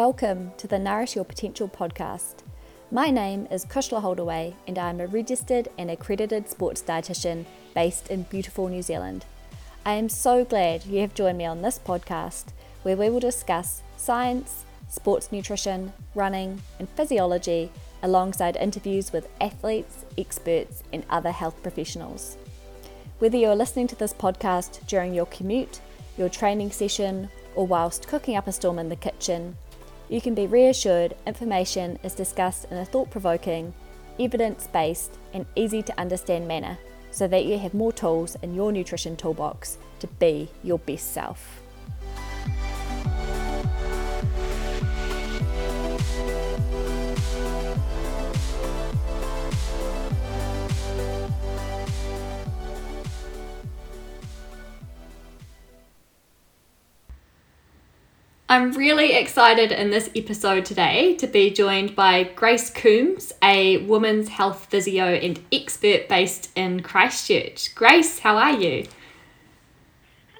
Welcome to the Nourish Your Potential podcast. My name is Kushla Holdaway and I'm a registered and accredited sports dietitian based in beautiful New Zealand. I am so glad you have joined me on this podcast where we will discuss science, sports nutrition, running and physiology alongside interviews with athletes, experts and other health professionals. Whether you're listening to this podcast during your commute, your training session or whilst cooking up a storm in the kitchen, you can be reassured information is discussed in a thought-provoking, evidence-based and easy to understand manner so that you have more tools in your nutrition toolbox to be your best self. I'm really excited in this episode today to be joined by Grace Coombs, a women's health physio and expert based in Christchurch. Grace, how are you?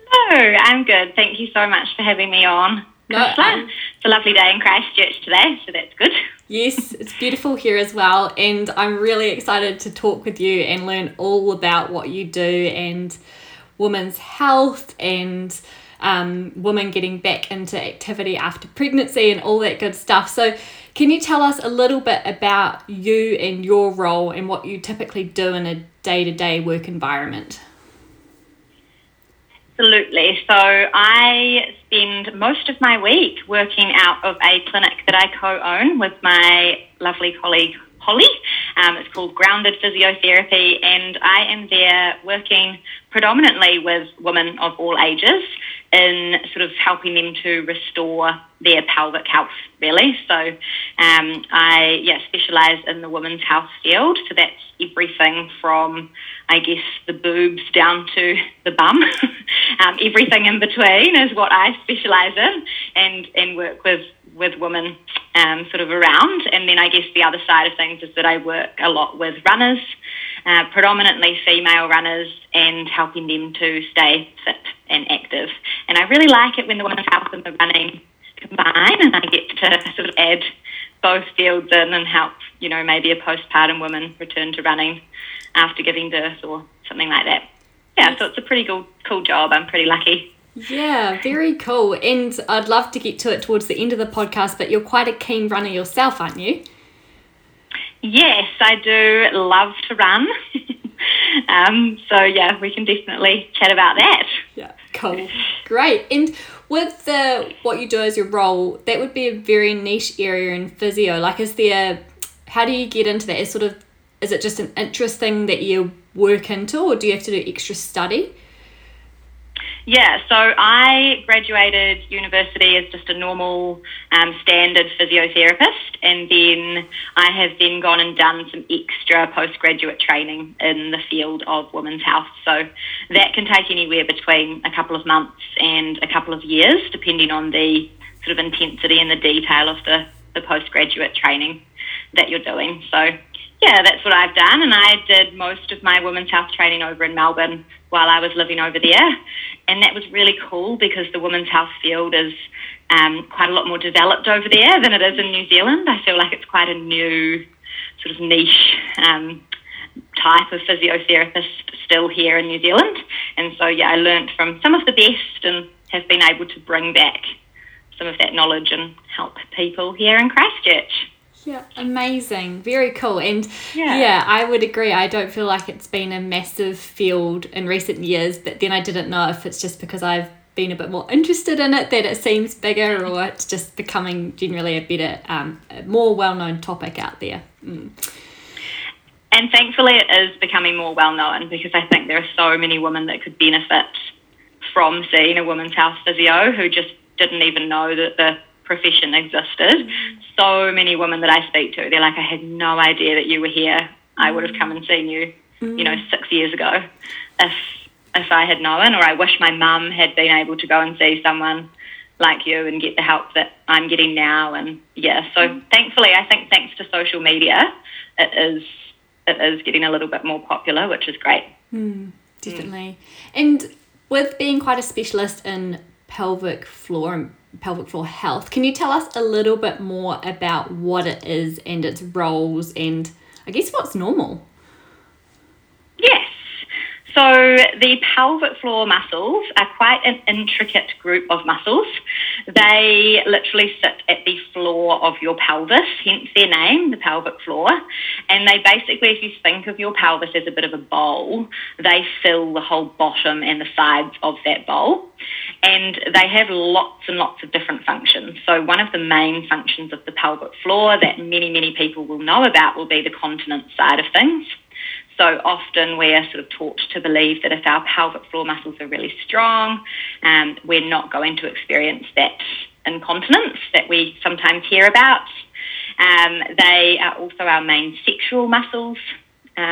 Hello, I'm good. Thank you so much for having me on. It's a lovely day in Christchurch today, so that's good. Yes, it's beautiful here as well, and I'm really excited to talk with you and learn all about what you do and women's health and women getting back into activity after pregnancy and all that good stuff. So can you tell us a little bit about you and your role and what you typically do in a day-to-day work environment? Absolutely. So I spend most of my week working out of a clinic that I co-own with my lovely colleague Holly. It's called Grounded Physiotherapy, and I am there working predominantly with women of all ages in sort of helping them to restore their pelvic health, really. So I specialise in the women's health field, so that's everything from, I guess, the boobs down to the bum. Everything in between is what I specialise in and work with women sort of around. And then I guess the other side of things is that I work a lot with runners, predominantly female runners, and helping them to stay fit and active. And I really like it when the women's health and the running combine, and I get to sort of add both fields in and help, you know, maybe a postpartum woman return to running after giving birth or something like that. Yeah, so it's a pretty cool job. I'm pretty lucky. Yeah, very cool. And I'd love to get to it towards the end of the podcast, but you're quite a keen runner yourself, aren't you? Yes, I do love to run. So we can definitely chat about that. Yeah, cool. Great. And with what you do as your role, that would be a very niche area in physio. Like, how do you get into that? Is it just an interest thing that you work into, or do you have to do extra study? Yeah, so I graduated university as just a normal standard physiotherapist, and then I have then gone and done some extra postgraduate training in the field of women's health. So that can take anywhere between a couple of months and a couple of years, depending on the sort of intensity and the detail of the postgraduate training that you're doing. So yeah, that's what I've done, and I did most of my women's health training over in Melbourne while I was living over there, and that was really cool because the women's health field is quite a lot more developed over there than it is in New Zealand. I feel like it's quite a new sort of niche type of physiotherapist still here in New Zealand, and so yeah, I learnt from some of the best and have been able to bring back some of that knowledge and help people here in Christchurch. Yeah, amazing. Very cool. And yeah, I would agree. I don't feel like it's been a massive field in recent years, but then I didn't know if it's just because I've been a bit more interested in it that it seems bigger, or it's just becoming generally a better, more well-known topic out there. Mm. And thankfully it is becoming more well-known, because I think there are so many women that could benefit from seeing a women's health physio who just didn't even know that the profession existed. So many women that I speak to, they're like, I had no idea that you were here. I would have come and seen you, you know, 6 years ago if I had known, or I wish my mum had been able to go and see someone like you and get the help that I'm getting now. And yeah, so thankfully, I think thanks to social media, it is getting a little bit more popular, which is great. Definitely. And with being quite a specialist in pelvic floor and pelvic floor health. Can you tell us a little bit more about what it is and its roles and I guess what's normal? Yes. So the pelvic floor muscles are quite an intricate group of muscles. They literally sit at the floor of your pelvis, hence their name, the pelvic floor. And they basically, if you think of your pelvis as a bit of a bowl, they fill the whole bottom and the sides of that bowl. And they have lots and lots of different functions. So one of the main functions of the pelvic floor that many, many people will know about will be the continence side of things. So often we're sort of taught to believe that if our pelvic floor muscles are really strong, we're not going to experience that incontinence that we sometimes hear about. They are also our main sexual muscles,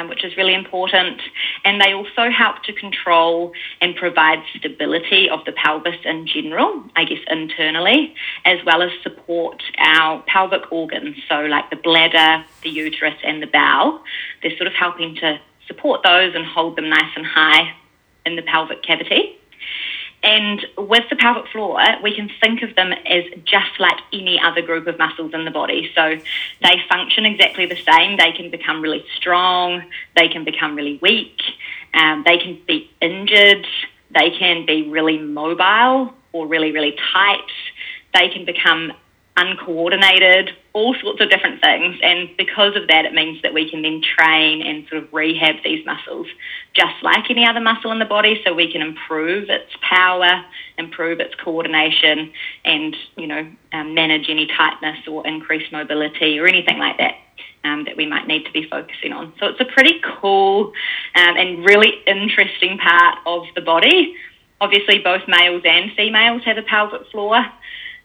which is really important. And they also help to control and provide stability of the pelvis in general, I guess internally, as well as support our pelvic organs. So like the bladder, the uterus and the bowel, they're sort of helping to support those and hold them nice and high in the pelvic cavity. And with the pelvic floor, we can think of them as just like any other group of muscles in the body. So they function exactly the same. They can become really strong. They can become really weak. They can be injured. They can be really mobile or really, really tight. They can become uncoordinated, all sorts of different things. And because of that, it means that we can then train and sort of rehab these muscles just like any other muscle in the body, so we can improve its power, improve its coordination and, you know, manage any tightness or increase mobility or anything like that that we might need to be focusing on. So it's a pretty cool and really interesting part of the body. Obviously, both males and females have a pelvic floor.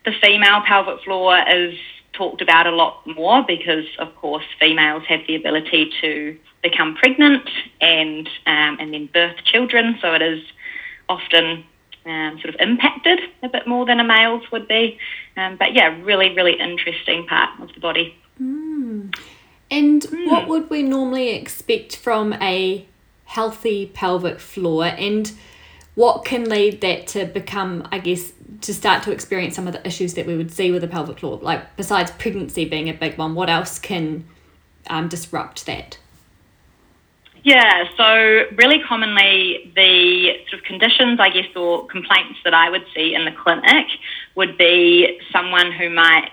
The female pelvic floor is talked about a lot more because, of course, females have the ability to become pregnant and then birth children. So it is often sort of impacted a bit more than a male's would be. But yeah, really, really interesting part of the body. Mm. And what would we normally expect from a healthy pelvic floor? And what can lead that to become, I guess, to start to experience some of the issues that we would see with the pelvic floor? Like, besides pregnancy being a big one, what else can disrupt that? Yeah, so really commonly the sort of conditions, I guess, or complaints that I would see in the clinic would be someone who might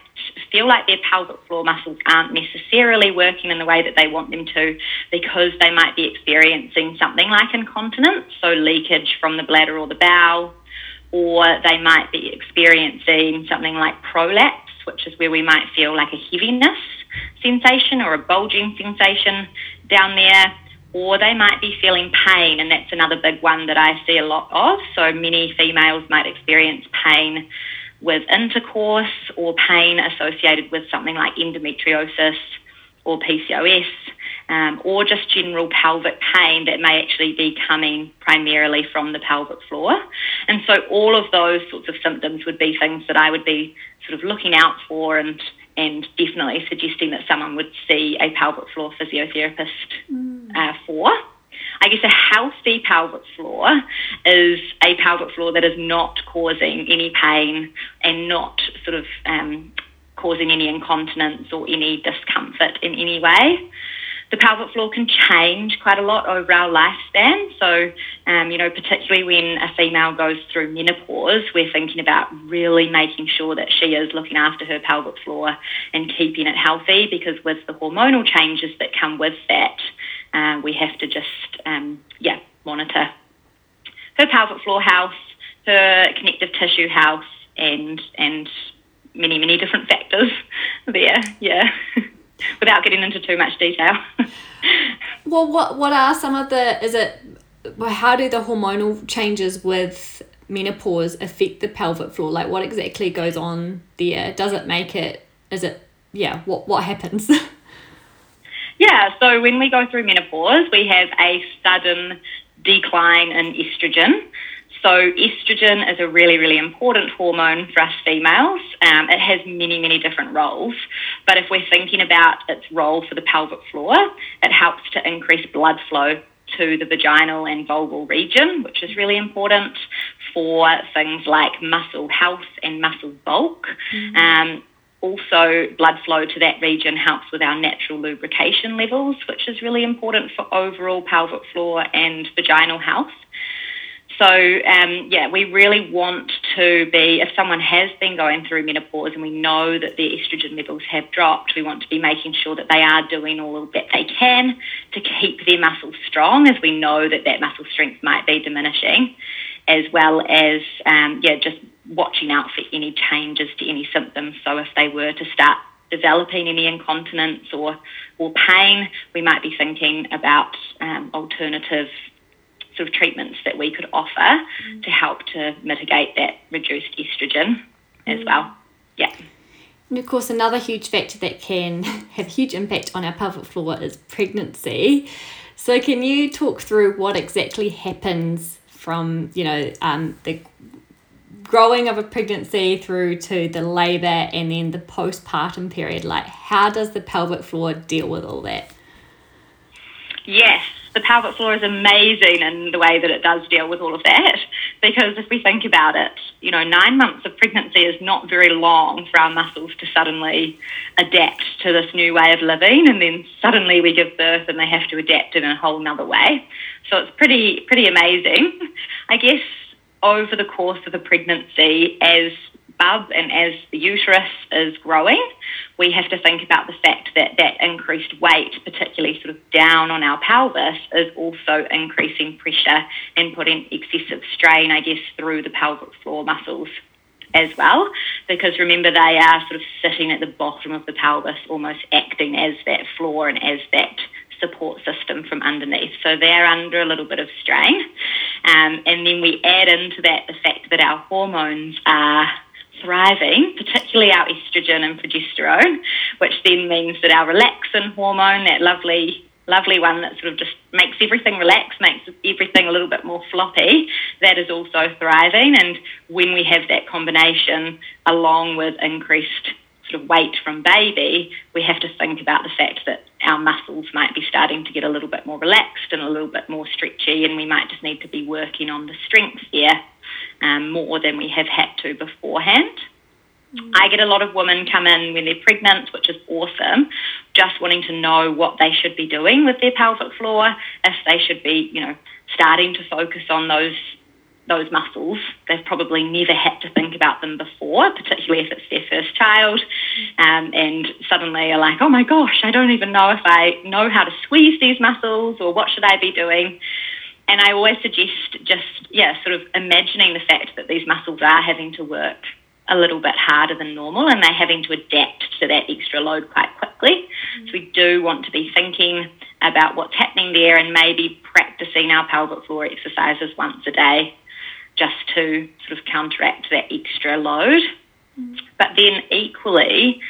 feel like their pelvic floor muscles aren't necessarily working in the way that they want them to because they might be experiencing something like incontinence, so leakage from the bladder or the bowel, or they might be experiencing something like prolapse, which is where we might feel like a heaviness sensation or a bulging sensation down there, or they might be feeling pain, and that's another big one that I see a lot of. So many females might experience pain with intercourse or pain associated with something like endometriosis or PCOS, or just general pelvic pain that may actually be coming primarily from the pelvic floor. And so all of those sorts of symptoms would be things that I would be sort of looking out for and definitely suggesting that someone would see a pelvic floor physiotherapist for. I guess a healthy pelvic floor is a pelvic floor that is not causing any pain and not sort of causing any incontinence or any discomfort in any way. The pelvic floor can change quite a lot over our lifespan. So, you know, particularly when a female goes through menopause, we're thinking about really making sure that she is looking after her pelvic floor and keeping it healthy, because with the hormonal changes that come with that, we have to just, monitor her pelvic floor health, her connective tissue health, and many, many different factors there, yeah, without getting into too much detail. Well, what are some of the, how do the hormonal changes with menopause affect the pelvic floor? Like, what exactly goes on there? Does it make it, what happens? Yeah, so when we go through menopause, we have a sudden decline in estrogen. So estrogen is a really, really important hormone for us females. It has many, many different roles. But if we're thinking about its role for the pelvic floor, it helps to increase blood flow to the vaginal and vulval region, which is really important for things like muscle health and muscle bulk. Mm-hmm. Also, blood flow to that region helps with our natural lubrication levels, which is really important for overall pelvic floor and vaginal health. So, we really want to be, if someone has been going through menopause and we know that their estrogen levels have dropped, we want to be making sure that they are doing all that they can to keep their muscles strong, as we know that that muscle strength might be diminishing, as well as, just watching out for any changes to any symptoms. So if they were to start developing any incontinence or pain, we might be thinking about alternative sort of treatments that we could offer to help to mitigate that reduced estrogen as well. Yeah. And of course, another huge factor that can have a huge impact on our pelvic floor is pregnancy. So can you talk through what exactly happens from, the growing of a pregnancy through to the labour and then the postpartum period? Like, how does the pelvic floor deal with all that? Yes, the pelvic floor is amazing in the way that it does deal with all of that, because if we think about it, 9 months of pregnancy is not very long for our muscles to suddenly adapt to this new way of living, and then suddenly we give birth and they have to adapt in a whole nother way. So it's pretty amazing. I guess over the course of the pregnancy, as bub and as the uterus is growing, we have to think about the fact that increased weight, particularly sort of down on our pelvis, is also increasing pressure and putting excessive strain, I guess, through the pelvic floor muscles as well, because remember, they are sort of sitting at the bottom of the pelvis, almost acting as that floor and as that support system from underneath. So they're under a little bit of strain. And then we add into that the fact that our hormones are thriving, particularly our estrogen and progesterone, which then means that our relaxin hormone, that lovely one that sort of just makes everything relax, makes everything a little bit more floppy, that is also thriving. And when we have that combination along with increased sort of weight from baby, we have to think about the fact that our muscles might be starting to get a little bit more relaxed and a little bit more stretchy, and we might just need to be working on the strength there more than we have had to beforehand. I get a lot of women come in when they're pregnant, which is awesome, just wanting to know what they should be doing with their pelvic floor, if they should be, starting to focus on those muscles. They've probably never had to think about them before, particularly if it's their first child, and suddenly are like, oh my gosh, I don't even know if I know how to squeeze these muscles, or what should I be doing? And I always suggest sort of imagining the fact that these muscles are having to work a little bit harder than normal, and they're having to adapt to that extra load quite quickly. So we do want to be thinking about what's happening there, and maybe practicing our pelvic floor exercises once a day, just to sort of counteract that extra load. But then equally,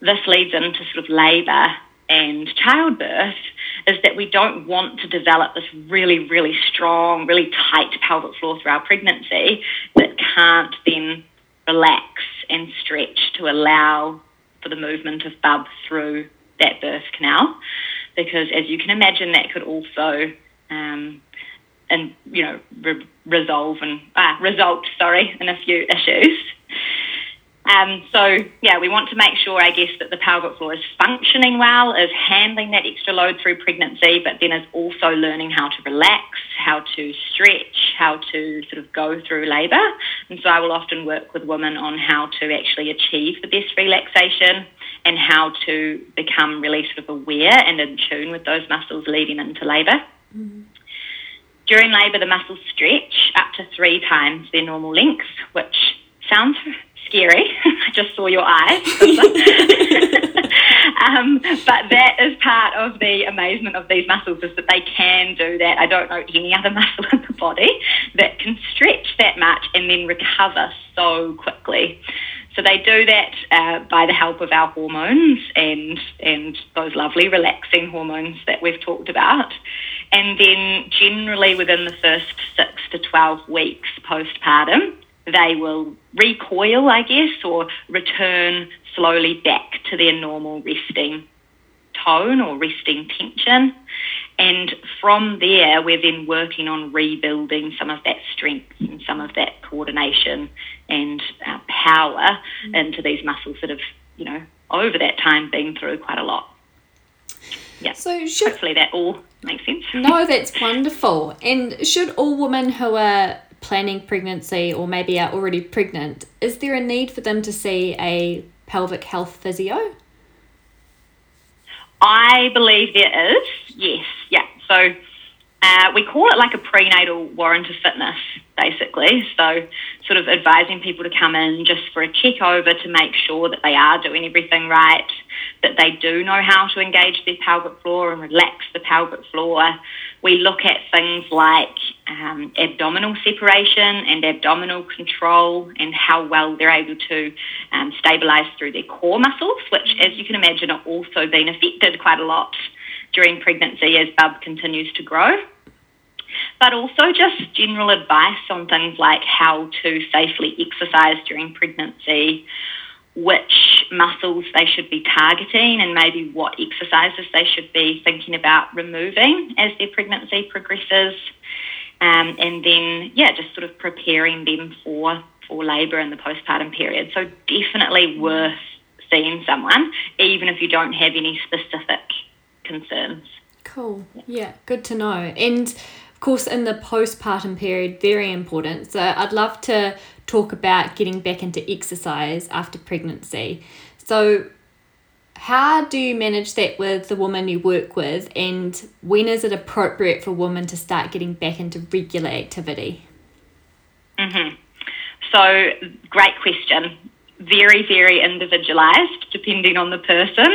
this leads into sort of labour and childbirth, is that we don't want to develop this really, really strong, really tight pelvic floor through our pregnancy that can't then relax and stretch to allow for the movement of bub through that birth canal. Because as you can imagine, that could also result in a few issues. We want to make sure, I guess, that the pelvic floor is functioning well, is handling that extra load through pregnancy, but then is also learning how to relax, how to stretch, how to sort of go through labour. And so I will often work with women on how to actually achieve the best relaxation and how to become really sort of aware and in tune with those muscles leading into labour. Mm-hmm. During labour, the muscles stretch up to 3 times their normal length, which sounds scary. I just saw your eyes. But that is part of the amazement of these muscles, is that they can do that. I don't know any other muscle in the body that can stretch that much and then recover so quickly. So they do that by the help of our hormones and those lovely relaxing hormones that we've talked about. And then generally within the first 6 to 12 weeks postpartum, they will recoil, I guess, or return slowly back to their normal resting tone or resting tension. And from there, we're then working on rebuilding some of that strength and taking some of that coordination and power into these muscles that have, you know, over that time been through quite a lot. Yeah, so hopefully that all makes sense. No, that's wonderful. And should all women who are planning pregnancy or maybe are already pregnant, is there a need for them to see a pelvic health physio? I believe there is, yes. Yeah, so we call it like a prenatal warrant of fitness, basically. So sort of advising people to come in just for a check over to make sure that they are doing everything right, that they do know how to engage their pelvic floor and relax the pelvic floor. We look at things like abdominal separation and abdominal control and how well they're able to stabilise through their core muscles, which, as you can imagine, are also being affected quite a lot during pregnancy as bub continues to grow. But also just general advice on things like how to safely exercise during pregnancy, which muscles they should be targeting, and maybe what exercises they should be thinking about removing as their pregnancy progresses. And then, yeah, just sort of preparing them for labour and the postpartum period. So definitely worth seeing someone, even if you don't have any specific concerns. Cool. Yeah, good to know. And of course, in the postpartum period, very important. So I'd love to talk about getting back into exercise after pregnancy. So how do you manage that with the woman you work with, and when is it appropriate for women to start getting back into regular activity? Mm-hmm. So great question. Very, very individualised, depending on the person,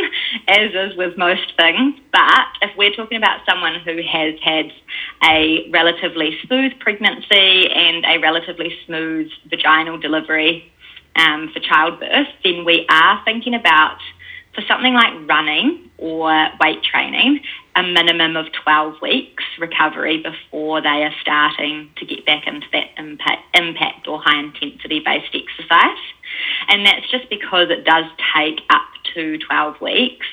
as is with most things. But if we're talking about someone who has had a relatively smooth pregnancy and a relatively smooth vaginal delivery for childbirth, then we are thinking about, for something like running or weight training, a minimum of 12 weeks recovery before they are starting to get back into that impact or high intensity based exercise. And that's just because it does take up to 12 weeks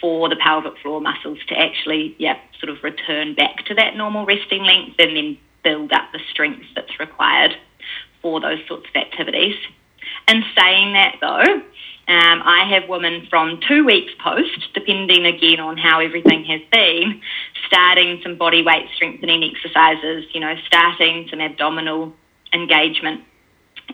for the pelvic floor muscles to actually, sort of return back to that normal resting length and then build up the strength that's required for those sorts of activities. And saying that though, I have women from 2 weeks post, depending again on how everything has been, starting some body weight strengthening exercises, you know, starting some abdominal engagement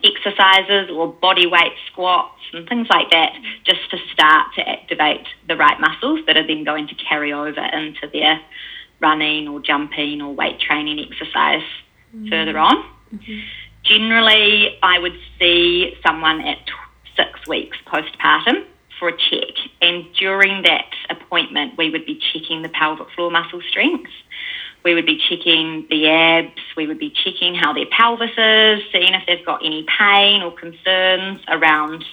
exercises or body weight squats and things like that, just to start to activate the right muscles that are then going to carry over into their running or jumping or weight training exercise further on. Mm-hmm. Generally, I would see someone at 6 weeks postpartum for a check, and during that appointment we would be checking the pelvic floor muscle strength. We would be checking the abs, we would be checking how their pelvis is, seeing if they've got any pain or concerns around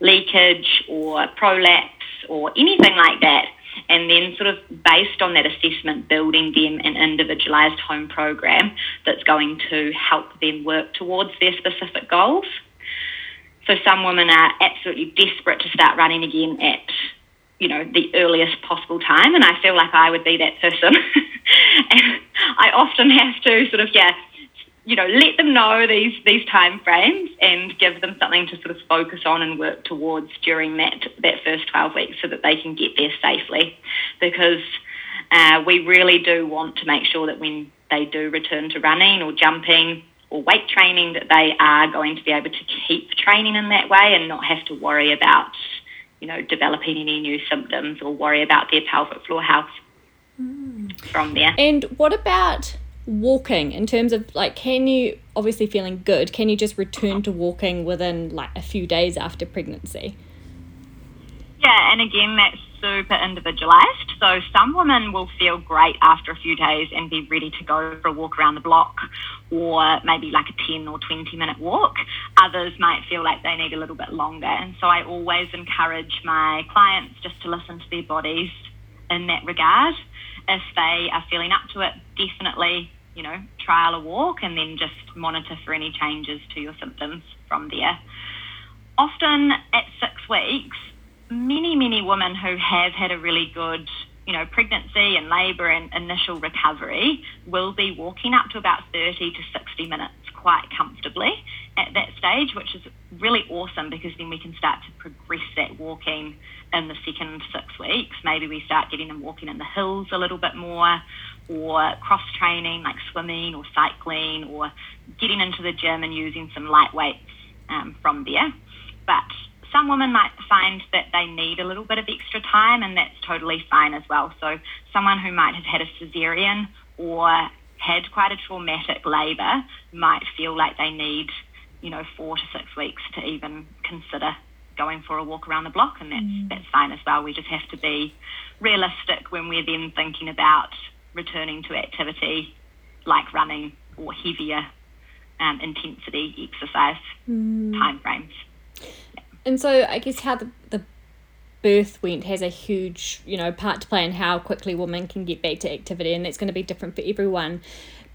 leakage or prolapse or anything like that. And then sort of based on that assessment, building them an individualised home program that's going to help them work towards their specific goals. So some women are absolutely desperate to start running again at, you know, the earliest possible time, and I feel like I would be that person. And I often have to sort of, let them know these time frames and give them something to sort of focus on and work towards during that first 12 weeks so that they can get there safely, because we really do want to make sure that when they do return to running or jumping or weight training, that they are going to be able to keep training in that way and not have to worry about, you know, developing any new symptoms or worry about their pelvic floor health from there. And what about walking, in terms of, like, can you, obviously feeling good, can you just return to walking within like a few days after pregnancy? Yeah, and again, that's super individualised. So some women will feel great after a few days and be ready to go for a walk around the block, or maybe like a 10 or 20 minute walk. Others might feel like they need a little bit longer. And so I always encourage my clients just to listen to their bodies in that regard. If they are feeling up to it, definitely, you know, trial a walk and then just monitor for any changes to your symptoms from there. Often at 6 weeks, many women who have had a really good you know, pregnancy and labour and initial recovery will be walking up to about 30 to 60 minutes quite comfortably at that stage, which is really awesome because then we can start to progress that walking in the second 6 weeks. Maybe we start getting them walking in the hills a little bit more, or cross-training like swimming or cycling, or getting into the gym and using some light weights from there. But some women might find that they need a little bit of extra time, and that's totally fine as well. So someone who might have had a cesarean or had quite a traumatic labour might feel like they need, you know, 4 to 6 weeks to even consider going for a walk around the block, and that's fine as well. We just have to be realistic when we're then thinking about returning to activity like running or heavier intensity exercise timeframes. And so I guess how the birth went has a huge, you know, part to play in how quickly women can get back to activity, and that's going to be different for everyone.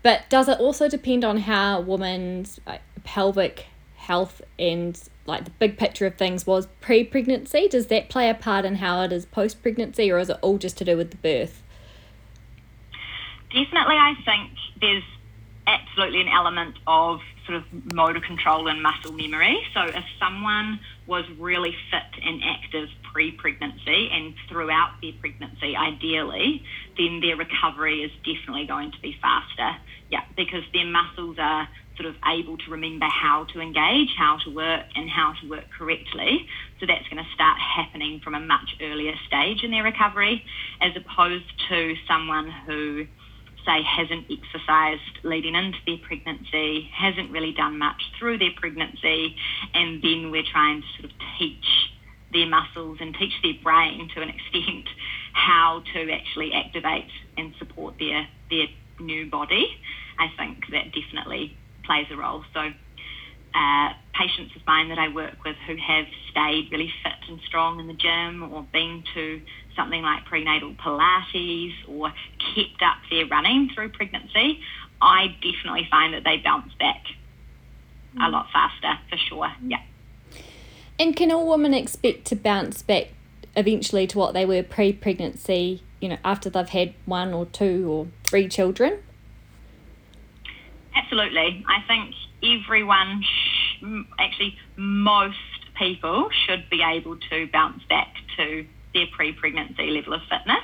But does it also depend on how women's pelvic health and like the big picture of things was pre-pregnancy? Does that play a part in how it is post-pregnancy, or is it all just to do with the birth? Definitely, I think there's absolutely an element of sort of motor control and muscle memory. So if someone was really fit and active pre-pregnancy and throughout their pregnancy, ideally, then their recovery is definitely going to be faster. Yeah, because their muscles are sort of able to remember how to engage, how to work, and how to work correctly. So that's going to start happening from a much earlier stage in their recovery, as opposed to someone who, say, hasn't exercised leading into their pregnancy, hasn't really done much through their pregnancy, and then we're trying to sort of teach their muscles and teach their brain to an extent how to actually activate and support their new body. I think that definitely plays a role. So patients of mine that I work with who have stayed really fit and strong in the gym, or been to something like prenatal Pilates, or kept up their running through pregnancy, I definitely find that they bounce back a lot faster, for sure. Yeah. And can all women expect to bounce back eventually to what they were pre-pregnancy, you know, after they've had 1 or 2 or 3 children? Absolutely. I think everyone, actually most people, should be able to bounce back to their pre-pregnancy level of fitness.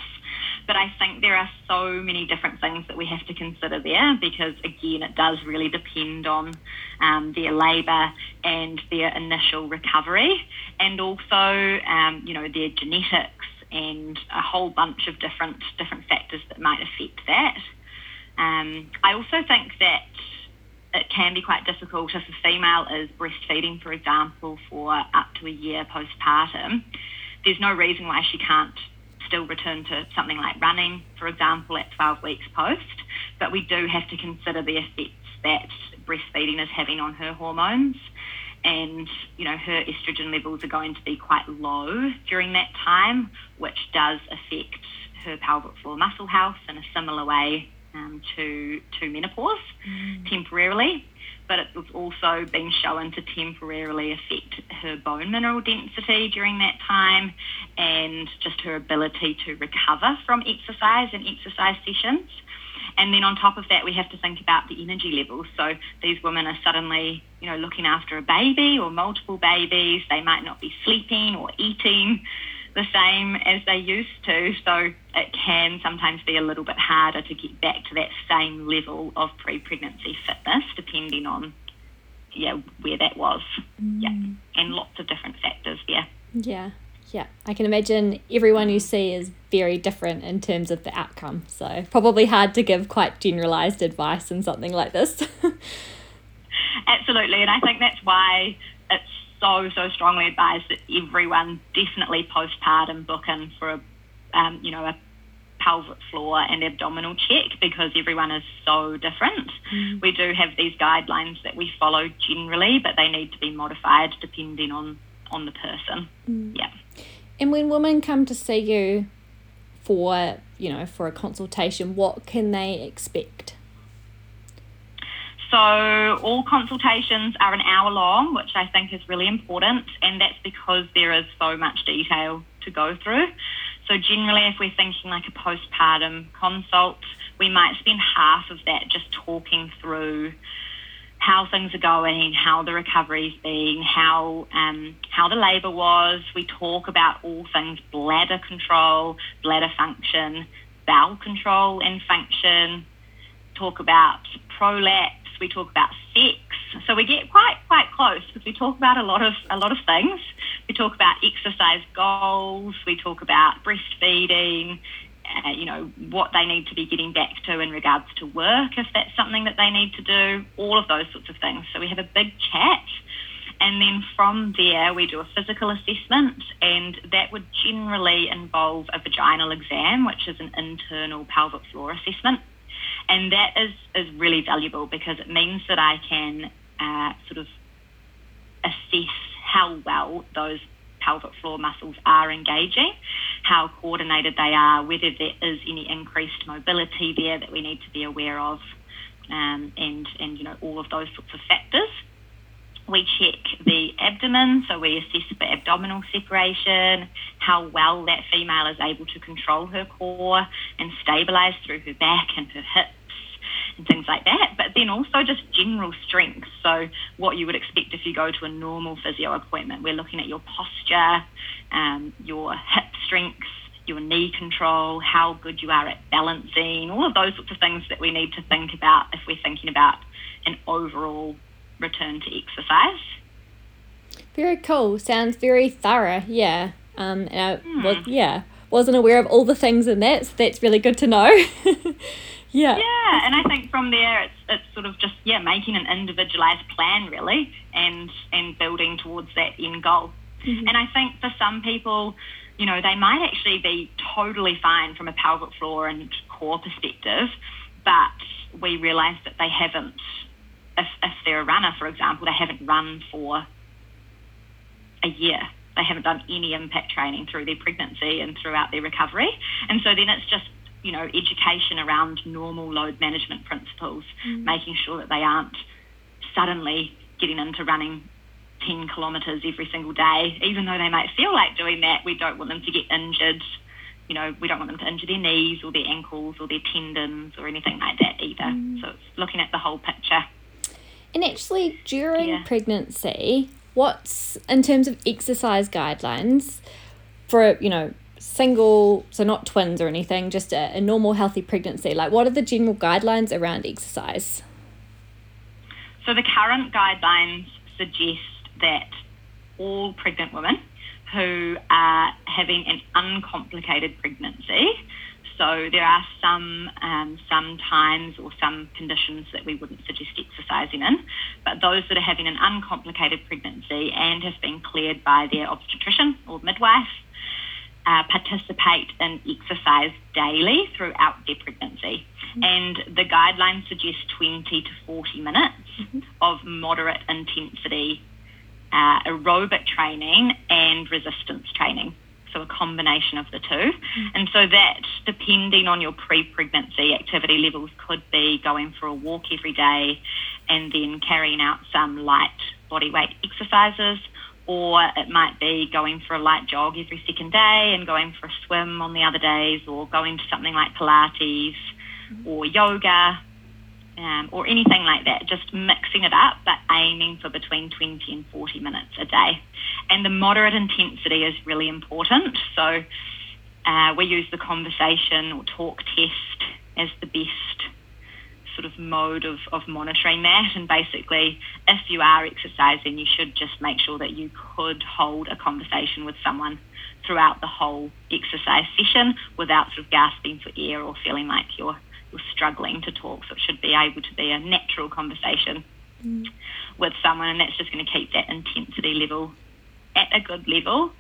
But I think there are so many different things that we have to consider there, because again, it does really depend on their labour and their initial recovery, and also you know, their genetics and a whole bunch of different factors that might affect that. I also think that it can be quite difficult if a female is breastfeeding, for example, for up to a year postpartum. There's no reason why she can't still return to something like running, for example, at 12 weeks post. But we do have to consider the effects that breastfeeding is having on her hormones. And, you know, her estrogen levels are going to be quite low during that time, which does affect her pelvic floor muscle health in a similar way to menopause temporarily. But it was also being shown to temporarily affect her bone mineral density during that time, and just her ability to recover from exercise and exercise sessions. And then on top of that, we have to think about the energy levels. So these women are suddenly, you know, looking after a baby or multiple babies. They might not be sleeping or eating the same as they used to, so it can sometimes be a little bit harder to get back to that same level of pre-pregnancy fitness, depending on where that was. And lots of different factors there. Yeah, I can imagine everyone you see is very different in terms of the outcome, so probably hard to give quite generalised advice in something like this. Absolutely, and I think that's why it's so strongly advise that everyone definitely postpartum book in for a pelvic floor and abdominal check, because everyone is so different. We do have these guidelines that we follow generally, but they need to be modified depending on the person. Yeah. And when women come to see you for a consultation, what can they expect? So all consultations are an hour long, which I think is really important, and that's because there is so much detail to go through. So generally, if we're thinking like a postpartum consult, we might spend half of that just talking through how things are going, how the recovery's been, how the labour was. We talk about all things bladder control, bladder function, bowel control and function, talk about prolapse, we talk about sex. So we get quite close because we talk about a lot of things. We talk about exercise goals, we talk about breastfeeding, what they need to be getting back to in regards to work, if that's something that they need to do, all of those sorts of things. So we have a big chat, and then from there we do a physical assessment, and that would generally involve a vaginal exam, which is an internal pelvic floor assessment. And that is really valuable because it means that I can sort of assess how well those pelvic floor muscles are engaging, how coordinated they are, whether there is any increased mobility there that we need to be aware of, and all of those sorts of factors. We check the abdomen, so we assess the abdominal separation, how well that female is able to control her core and stabilise through her back and her hips and things like that. But then also just general strength, so what you would expect if you go to a normal physio appointment. We're looking at your posture, your hip strengths, your knee control, how good you are at balancing, all of those sorts of things that we need to think about if we're thinking about an overall return to exercise. Very cool. Sounds very thorough. Yeah. Wasn't aware of all the things in that, so that's really good to know. Yeah. Yeah, and I think from there it's sort of just making an individualized plan really, and building towards that end goal. Mm-hmm. And I think for some people, they might actually be totally fine from a pelvic floor and core perspective, but we realize that they haven't. If they're a runner, for example, they haven't run for a year. They haven't done any impact training through their pregnancy and throughout their recovery. And so then it's just, education around normal load management principles, making sure that they aren't suddenly getting into running 10 kilometres every single day. Even though they might feel like doing that, we don't want them to get injured. We don't want them to injure their knees or their ankles or their tendons or anything like that either. So it's looking at the whole picture. And actually, during pregnancy, what's, in terms of exercise guidelines, for, single, so not twins or anything, just a normal healthy pregnancy, like what are the general guidelines around exercise? So the current guidelines suggest that all pregnant women who are having an uncomplicated pregnancy, so there are some times or some conditions that we wouldn't suggest exercising in, but those that are having an uncomplicated pregnancy and have been cleared by their obstetrician or midwife participate in exercise daily throughout their pregnancy. Mm-hmm. And the guidelines suggest 20 to 40 minutes of moderate intensity aerobic training and resistance training. So a combination of the two. And so that, depending on your pre-pregnancy activity levels, could be going for a walk every day and then carrying out some light body weight exercises, or it might be going for a light jog every second day and going for a swim on the other days, or going to something like Pilates or yoga or anything like that, just mixing it up but aiming for between 20 and 40 minutes a day. And the moderate intensity is really important. So we use the conversation or talk test as the best sort of mode of monitoring that. And basically, if you are exercising, you should just make sure that you could hold a conversation with someone throughout the whole exercise session without sort of gasping for air or feeling like you're struggling to talk. So it should be able to be a natural conversation with someone, and that's just going to keep that intensity level at a good level.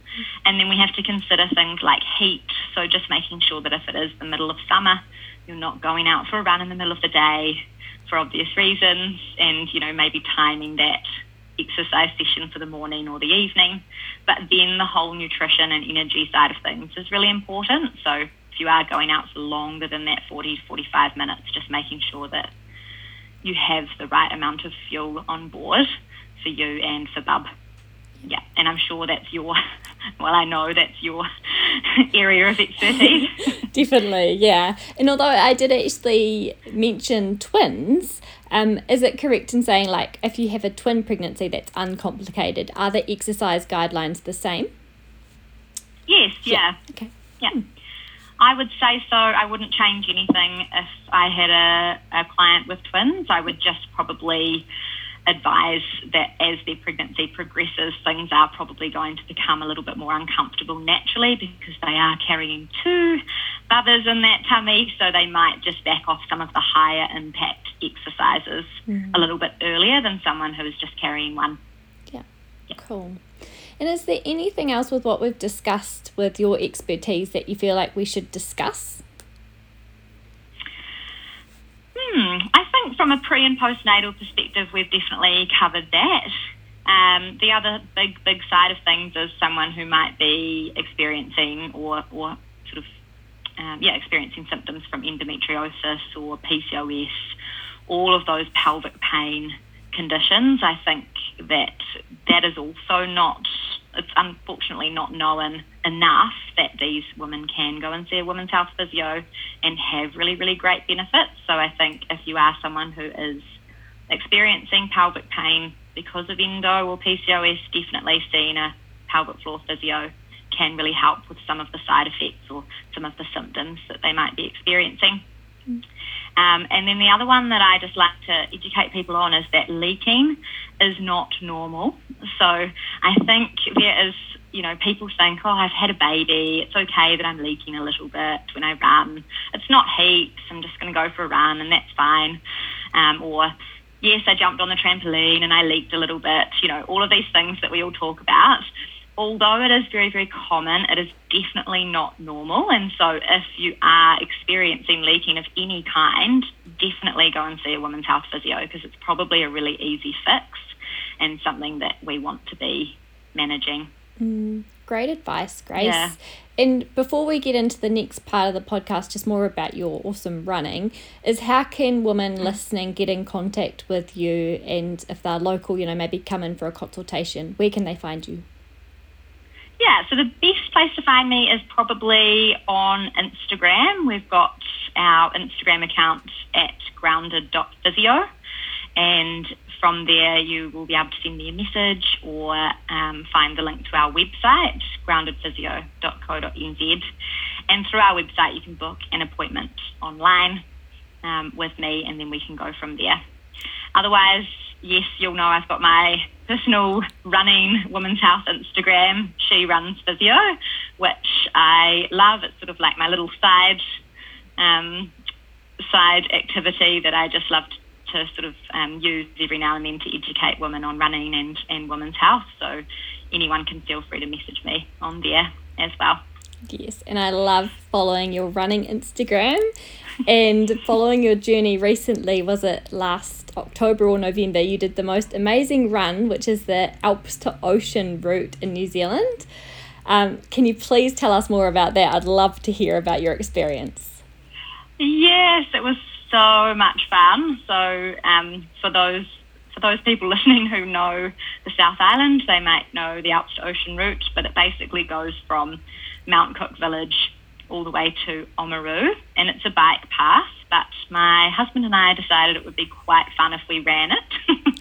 And then we have to consider things like heat, so just making sure that if it is the middle of summer, you're not going out for a run in the middle of the day for obvious reasons, and maybe timing that exercise session for the morning or the evening. But then the whole nutrition and energy side of things is really important. So if you are going out for longer than that 40 to 45 minutes, just making sure that you have the right amount of fuel on board for you and for bub. Yeah, and I'm sure that's your, well, I know that's your area of expertise. Definitely, yeah. And although I did actually mention twins, is it correct in saying, like, if you have a twin pregnancy that's uncomplicated, are the exercise guidelines the same? Yes, yeah. Okay. Yeah. I would say so. I wouldn't change anything if I had a client with twins. I would just probably advise that as their pregnancy progresses, things are probably going to become a little bit more uncomfortable naturally, because they are carrying two mothers in that tummy, so they might just back off some of the higher impact exercises a little bit earlier than someone who is just carrying one. Yeah. Cool. And is there anything else with what we've discussed with your expertise that you feel like we should discuss? I think from a pre- and postnatal perspective, we've definitely covered that. The other big side of things is someone who might be experiencing or sort of, experiencing symptoms from endometriosis or PCOS, all of those pelvic pain conditions. I think that is also it's unfortunately not known enough that these women can go and see a women's health physio and have really, really great benefits. So I think if you are someone who is experiencing pelvic pain because of endo or PCOS, definitely seeing a pelvic floor physio can really help with some of the side effects or some of the symptoms that they might be experiencing. And then the other one that I just like to educate people on is that leaking is not normal. So I think there is, people think, oh, I've had a baby, it's okay that I'm leaking a little bit when I run. It's not heaps, I'm just going to go for a run and that's fine. Or, yes, I jumped on the trampoline and I leaked a little bit, all of these things that we all talk about. Although it is very, very common, it is definitely not normal. And so if you are experiencing leaking of any kind, definitely go and see a women's health physio, because it's probably a really easy fix and something that we want to be managing. Great advice, Grace. Yeah. And before we get into the next part of the podcast, just more about your awesome running, is how can women listening get in contact with you? And if they're local, maybe come in for a consultation, where can they find you? Yeah, so the best place to find me is probably on Instagram. We've got our Instagram account at grounded.physio, and from there you will be able to send me a message or find the link to our website, groundedphysio.co.nz. And through our website you can book an appointment online with me, and then we can go from there. Otherwise, yes, you'll know I've got my personal running women's health Instagram, she.runs.physio, which I love. It's sort of like my little side activity that I just love to sort of use every now and then to educate women on running and women's health. So anyone can feel free to message me on there as well. Yes, and I love following your running Instagram and following your journey recently. Was it last October or November? You did the most amazing run, which is the Alps to Ocean route in New Zealand. Can you please tell us more about that? I'd love to hear about your experience. Yes, it was so much fun. So for those people listening who know the South Island, they might know the Alps to Ocean route, but it basically goes from Mount Cook village all the way to Omarama, and it's a bike path, but my husband and I decided it would be quite fun if we ran it.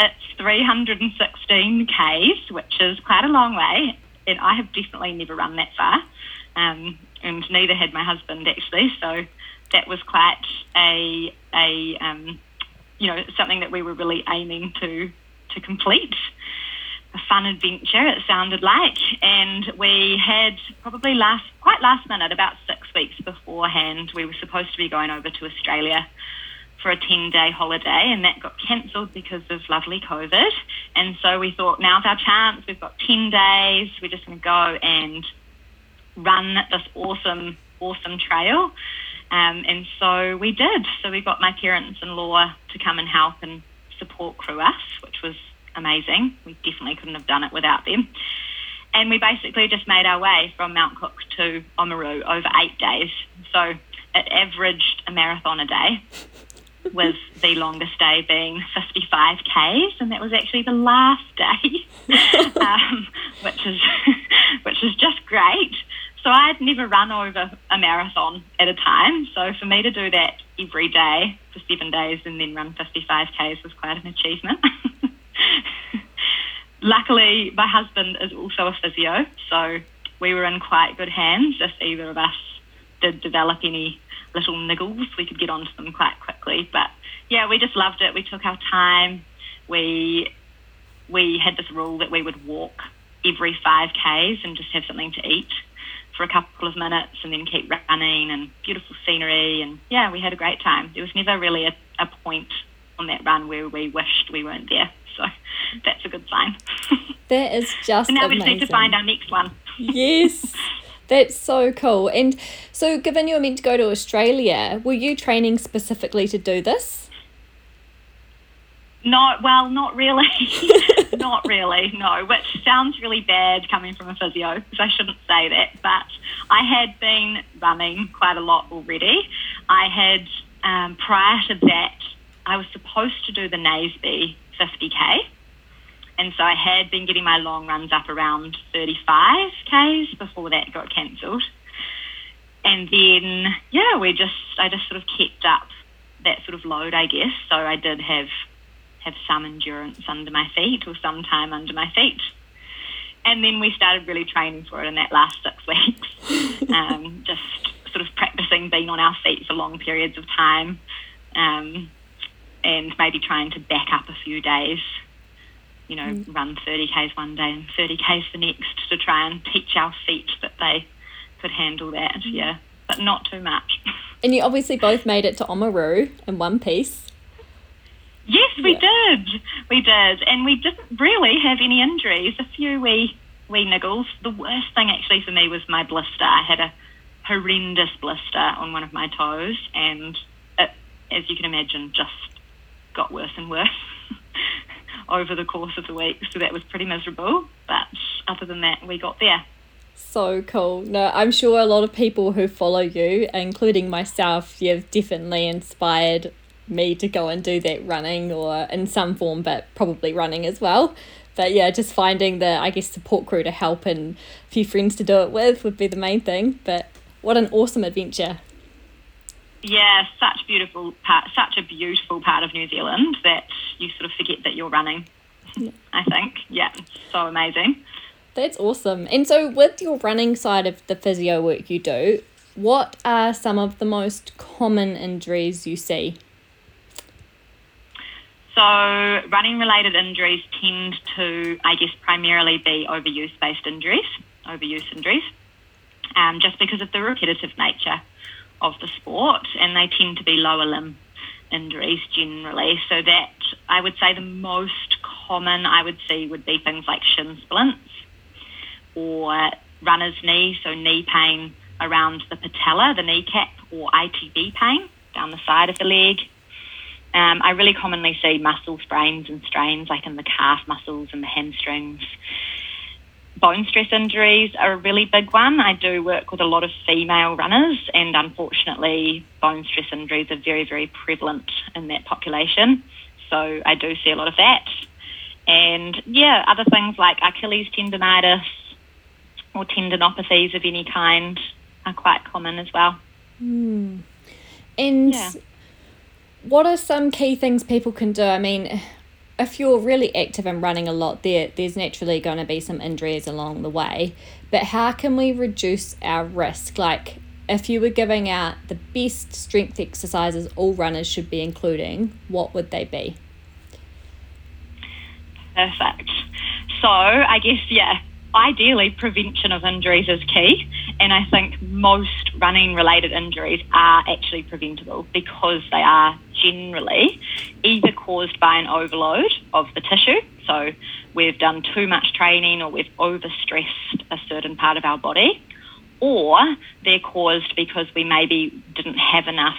It's 316 Ks, which is quite a long way, and I have definitely never run that far, and neither had my husband actually, so that was quite a something that we were really aiming to complete. A fun adventure, it sounded like, and we had probably last minute, about 6 weeks beforehand, we were supposed to be going over to Australia for a 10-day holiday, and that got cancelled because of lovely COVID. And so we thought, now's our chance, we've got 10 days, we're just going to go and run this awesome trail. And so we did. So we got my parents-in-law to come and help and support crew us, which was amazing. We definitely couldn't have done it without them. And we basically just made our way from Mount Cook to Oamaru over 8 days. So it averaged a marathon a day. with the longest day being 55Ks, and that was actually the last day, which is just great. So I'd never run over a marathon at a time. So for me to do that every day for 7 days and then run 55Ks was quite an achievement. Luckily, my husband is also a physio, so we were in quite good hands. If either of us did develop any little niggles, we could get onto them quite quickly. But yeah, we just loved it. We took our time. We had this rule that we would walk every 5Ks and just have something to eat for a couple of minutes and then keep running, and beautiful scenery, and yeah, we had a great time. There was never really a point on that run where we wished we weren't there, so that's a good sign. That is just amazing. And now we just need to find our next one. Yes, that's so cool. And so given you were meant to go to Australia, were you training specifically to do this? Not really, which sounds really bad coming from a physio, because I shouldn't say that, but I had been running quite a lot already. I had, prior to that, I was supposed to do the Naseby 50K, and so I had been getting my long runs up around 35Ks before that got cancelled, and then, yeah, I just sort of kept up that sort of load, I guess, so I did have some endurance under my feet, or some time under my feet. And then we started really training for it in that last 6 weeks, just sort of practicing being on our feet for long periods of time, and maybe trying to back up a few days, run 30Ks one day and 30Ks the next, to try and teach our feet that they could handle that, yeah, but not too much. And you obviously both made it to Oamaru in one piece. Yes, we did, and we didn't really have any injuries, a few wee niggles. The worst thing actually for me was my blister. I had a horrendous blister on one of my toes, and it, as you can imagine, just got worse and worse over the course of the week, so that was pretty miserable, but other than that, we got there. So cool. No, I'm sure a lot of people who follow you, including myself, you've definitely inspired me to go and do that running, or in some form, but probably running as well. But yeah, just finding the, I guess, support crew to help and a few friends to do it with would be the main thing. But what an awesome adventure. Yeah, such a beautiful part of New Zealand that you sort of forget that you're running. Yeah. I think, yeah, so amazing. That's awesome. And so with your running side of the physio work you do, what are some of the most common injuries you see? So running-related injuries tend to, I guess, primarily be overuse injuries, just because of the repetitive nature of the sport, and they tend to be lower limb injuries generally. So that, I would say, the most common I would see would be things like shin splints or runner's knee, so knee pain around the patella, the kneecap, or ATB pain down the side of the leg. I really commonly see muscle sprains and strains, like in the calf muscles and the hamstrings. Bone stress injuries are a really big one. I do work with a lot of female runners, and unfortunately bone stress injuries are very, very prevalent in that population. So I do see a lot of that. And yeah, other things like Achilles tendonitis or tendinopathies of any kind are quite common as well. Mm. And yeah. What are some key things people can do? I mean, if you're really active and running a lot, there's naturally going to be some injuries along the way. But how can we reduce our risk? Like, if you were giving out the best strength exercises all runners should be including, what would they be? Perfect. So I guess, yeah, ideally prevention of injuries is key. And I think most running-related injuries are actually preventable, because they are generally either caused by an overload of the tissue. So we've done too much training, or we've overstressed a certain part of our body, or they're caused because we maybe didn't have enough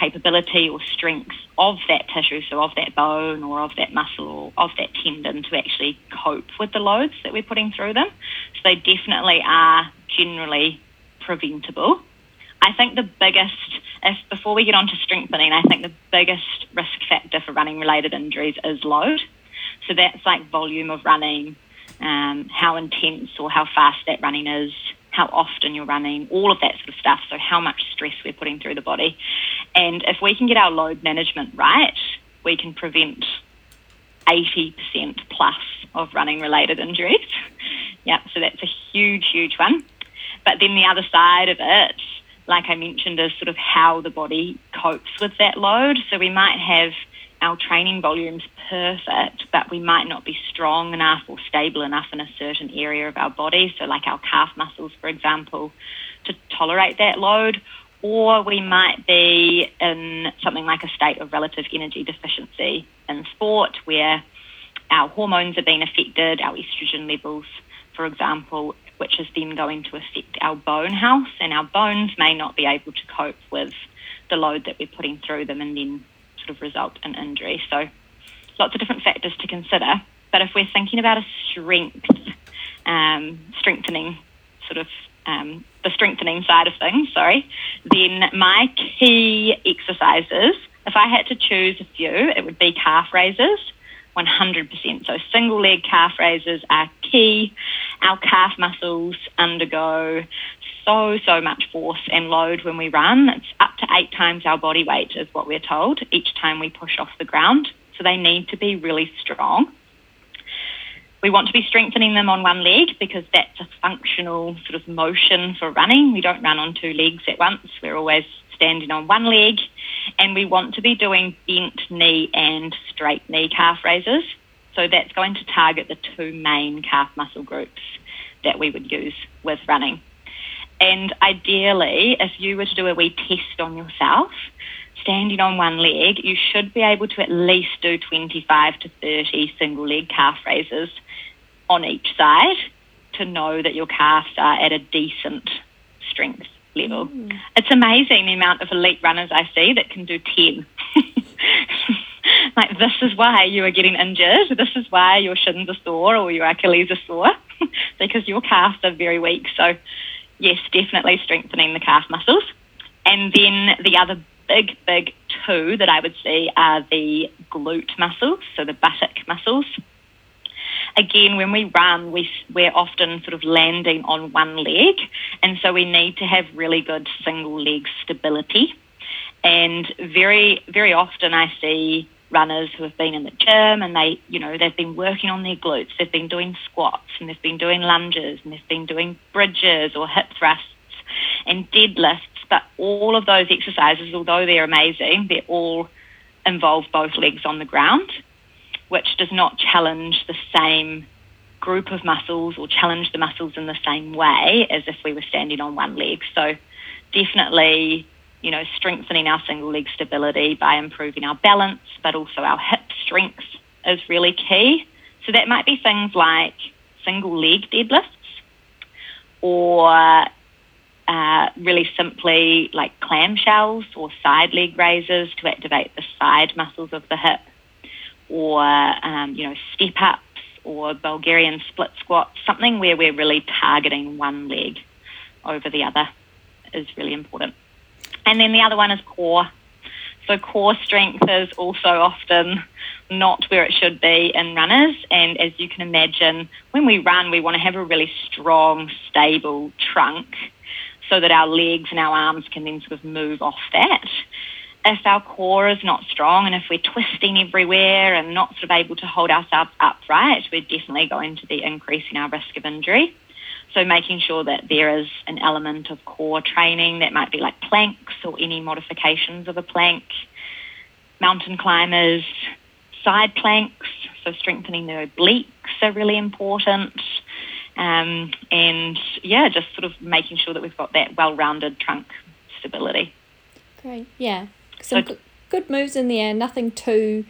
capability or strength of that tissue, so of that bone or of that muscle or of that tendon, to actually cope with the loads that we're putting through them. So they definitely are generally preventable. I think the biggest, if before we get on to strengthening, I think the biggest risk factor for running-related injuries is load. So that's like volume of running, how intense or how fast that running is, how often you're running, all of that sort of stuff. So how much stress we're putting through the body. And if we can get our load management right, we can prevent 80% plus of running-related injuries. Yep, so that's a huge, huge one. But then the other side of it, like I mentioned, is sort of how the body copes with that load. So we might have our training volumes perfect, but we might not be strong enough or stable enough in a certain area of our body, so like our calf muscles, for example, to tolerate that load. Or we might be in something like a state of relative energy deficiency in sport where our hormones are being affected, our estrogen levels, for example, which is then going to affect our bone health, and our bones may not be able to cope with the load that we're putting through them and then sort of result in injury. So lots of different factors to consider. But if we're thinking about a strengthening sort of the strengthening side of things, then my key exercises, if I had to choose a few, it would be calf raises, 100%. So single leg calf raises are key. Our calf muscles undergo so much force and load when we run. It's up to 8 times our body weight is what we're told each time we push off the ground. So they need to be really strong. We want to be strengthening them on one leg because that's a functional sort of motion for running. We don't run on 2 legs at once. We're always standing on one leg. And we want to be doing bent knee and straight knee calf raises. So that's going to target the 2 main calf muscle groups that we would use with running. And ideally, if you were to do a wee test on yourself, standing on one leg, you should be able to at least do 25 to 30 single leg calf raises on each side to know that your calves are at a decent strength level. Mm. It's amazing the amount of elite runners I see that can do 10. Like, this is why you are getting injured. This is why your shins are sore or your Achilles are sore, because your calves are very weak. So yes, definitely strengthening the calf muscles. And then the other big 2 that I would see are the glute muscles, so the buttock muscles. Again, when we run, we're often sort of landing on one leg, and so we need to have really good single leg stability. And very, very often I see runners who have been in the gym and they, you know, they've been working on their glutes, they've been doing squats and they've been doing lunges and they've been doing bridges or hip thrusts and deadlifts. But all of those exercises, although they're amazing, they all involve both legs on the ground, which does not challenge the same group of muscles or challenge the muscles in the same way as if we were standing on one leg. So definitely, you know, strengthening our single leg stability by improving our balance, but also our hip strength is really key. So that might be things like single leg deadlifts or really simply like clamshells or side leg raises to activate the side muscles of the hip, or you know, step ups or Bulgarian split squats. Something where we're really targeting one leg over the other is really important. And then the other one is core. So core strength is also often not where it should be in runners. And as you can imagine, when we run, we want to have a really strong, stable trunk so that our legs and our arms can then sort of move off that. If our core is not strong and if we're twisting everywhere and not sort of able to hold ourselves upright, we're definitely going to be increasing our risk of injury. So making sure that there is an element of core training that might be like planks or any modifications of a plank, mountain climbers, side planks, so strengthening the obliques are really important. And yeah, just sort of making sure that we've got that well-rounded trunk stability. Great, yeah. Some good moves in there, nothing too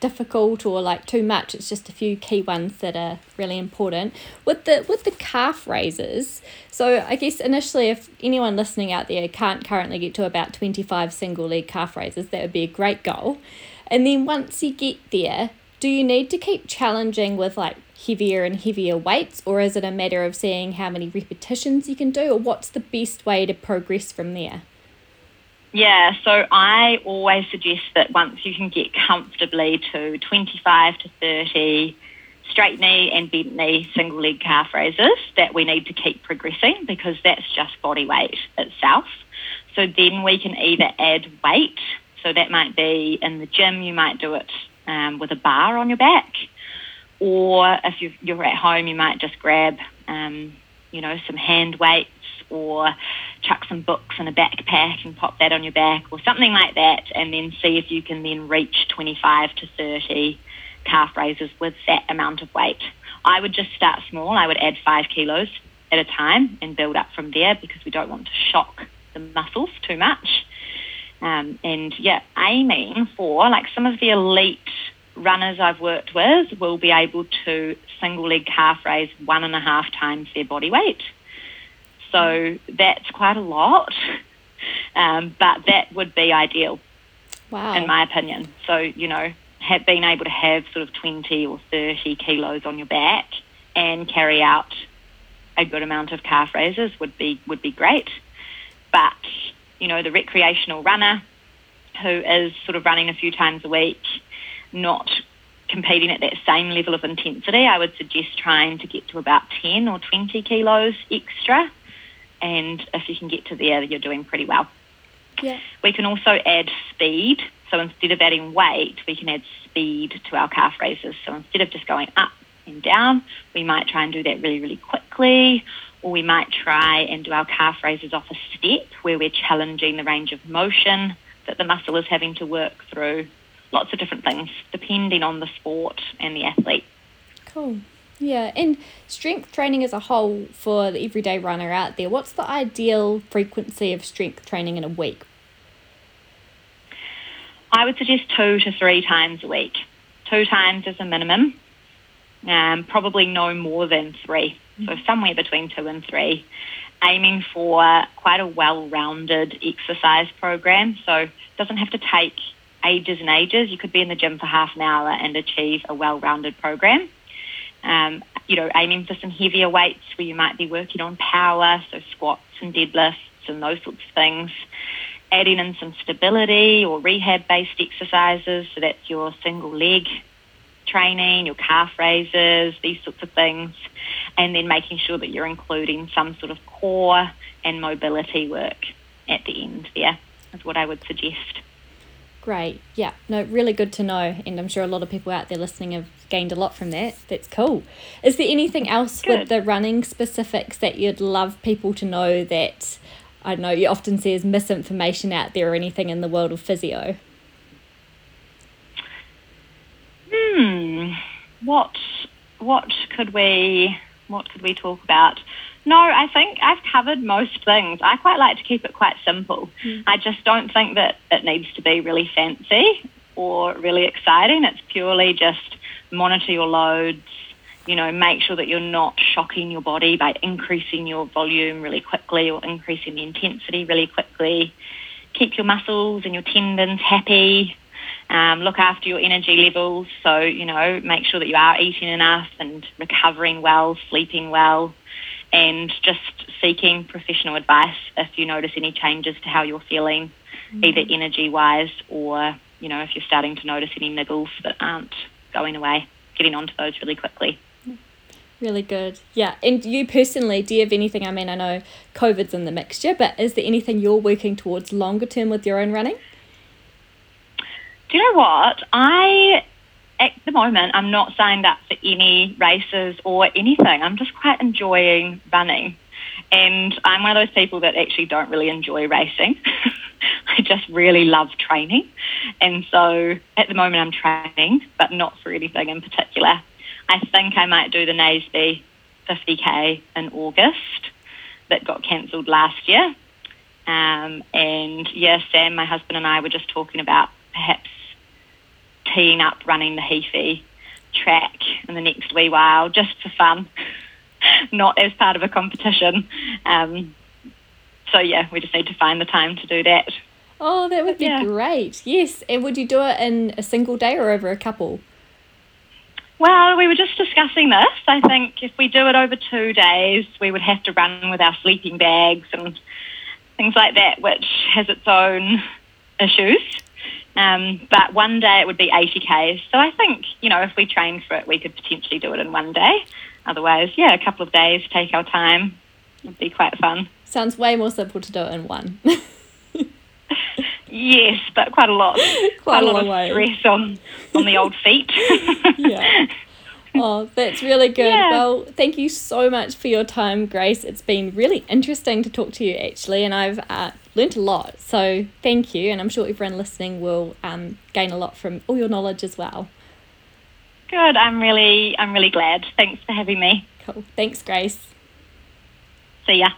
difficult or like too much. It's just a few key ones that are really important. With the calf raises, so I guess initially if anyone listening out there can't currently get to about 25 single leg calf raises, that would be a great goal. And then once you get there, do you need to keep challenging with like heavier and heavier weights, or is it a matter of seeing how many repetitions you can do, or what's the best way to progress from there? Yeah, so I always suggest that once you can get comfortably to 25 to 30 straight knee and bent knee single leg calf raises, that we need to keep progressing, because that's just body weight itself. So then we can either add weight, so that might be in the gym, you might do it with a bar on your back, or if you're at home, you might just grab some hand weights, or chuck some books in a backpack and pop that on your back or something like that, and then see if you can then reach 25 to 30 calf raises with that amount of weight. I would just start small. I would add 5 kilos at a time and build up from there, because we don't want to shock the muscles too much. Aiming for, like, some of the elite runners I've worked with will be able to single leg calf raise 1.5 times their body weight. So that's quite a lot, but that would be ideal, wow, in my opinion. So, have been able to have sort of 20 or 30 kilos on your back and carry out a good amount of calf raises would be great. But, the recreational runner who is sort of running a few times a week, not competing at that same level of intensity, I would suggest trying to get to about 10 or 20 kilos extra. And if you can get to there, you're doing pretty well. Yeah. We can also add speed. So instead of adding weight, we can add speed to our calf raises. So instead of just going up and down, we might try and do that really, really quickly, or we might try and do our calf raises off a step where we're challenging the range of motion that the muscle is having to work through. Lots of different things, depending on the sport and the athlete. Cool. Yeah, and strength training as a whole for the everyday runner out there, what's the ideal frequency of strength training in a week? I would suggest 2 to 3 times a week. 2 times is a minimum, probably no more than 3. So somewhere between 2 and 3, aiming for quite a well-rounded exercise program. So it doesn't have to take ages and ages. You could be in the gym for half an hour and achieve a well-rounded program. Aiming for some heavier weights where you might be working on power, so squats and deadlifts and those sorts of things. Adding in some stability or rehab-based exercises, so that's your single leg training, your calf raises, these sorts of things, and then making sure that you're including some sort of core and mobility work at the end there is what I would suggest. Great. Yeah, no, really good to know, and I'm sure a lot of people out there listening have gained a lot from that. That's cool. Is there anything else with the running specifics that you'd love people to know that, I know you often see as misinformation out there, or anything in the world of physio? What could we talk about? No, I think I've covered most things. I quite like to keep it quite simple. Mm. I just don't think that it needs to be really fancy or really exciting. It's purely just monitor your loads, make sure that you're not shocking your body by increasing your volume really quickly or increasing the intensity really quickly. Keep your muscles and your tendons happy. Look after your energy levels. So, make sure that you are eating enough and recovering well, sleeping well, and just seeking professional advice if you notice any changes to how you're feeling, either energy-wise or, if you're starting to notice any niggles that aren't going away, getting onto those really quickly. Really good. Yeah, and you personally, do you have anything, I know COVID's in the mixture, but is there anything you're working towards longer term with your own running? Do you know what? At the moment, I'm not signed up for any races or anything. I'm just quite enjoying running. And I'm one of those people that actually don't really enjoy racing. I just really love training. And so at the moment, I'm training, but not for anything in particular. I think I might do the Naseby 50K in August that got cancelled last year. Sam, my husband, and I were just talking about perhaps teeing up running the Heaphy track in the next wee while, just for fun, not as part of a competition. We just need to find the time to do that. Oh, that would be great. Yes. And would you do it in a single day or over a couple? Well, we were just discussing this. I think if we do it over 2 days, we would have to run with our sleeping bags and things like that, which has its own issues. But one day it would be 80Ks. So I think, you know, if we trained for it, we could potentially do it in one day. Otherwise, yeah, a couple of days, take our time. It'd be quite fun. Sounds way more simple to do it in one. Yes, but quite a lot of stress on the old feet. Yeah. Oh, that's really good. Yeah. Well, thank you so much for your time, Grace. It's been really interesting to talk to you, actually, and I've learnt a lot. So thank you, and I'm sure everyone listening will gain a lot from all your knowledge as well. Good. I'm really glad. Thanks for having me. Cool. Thanks, Grace. See ya.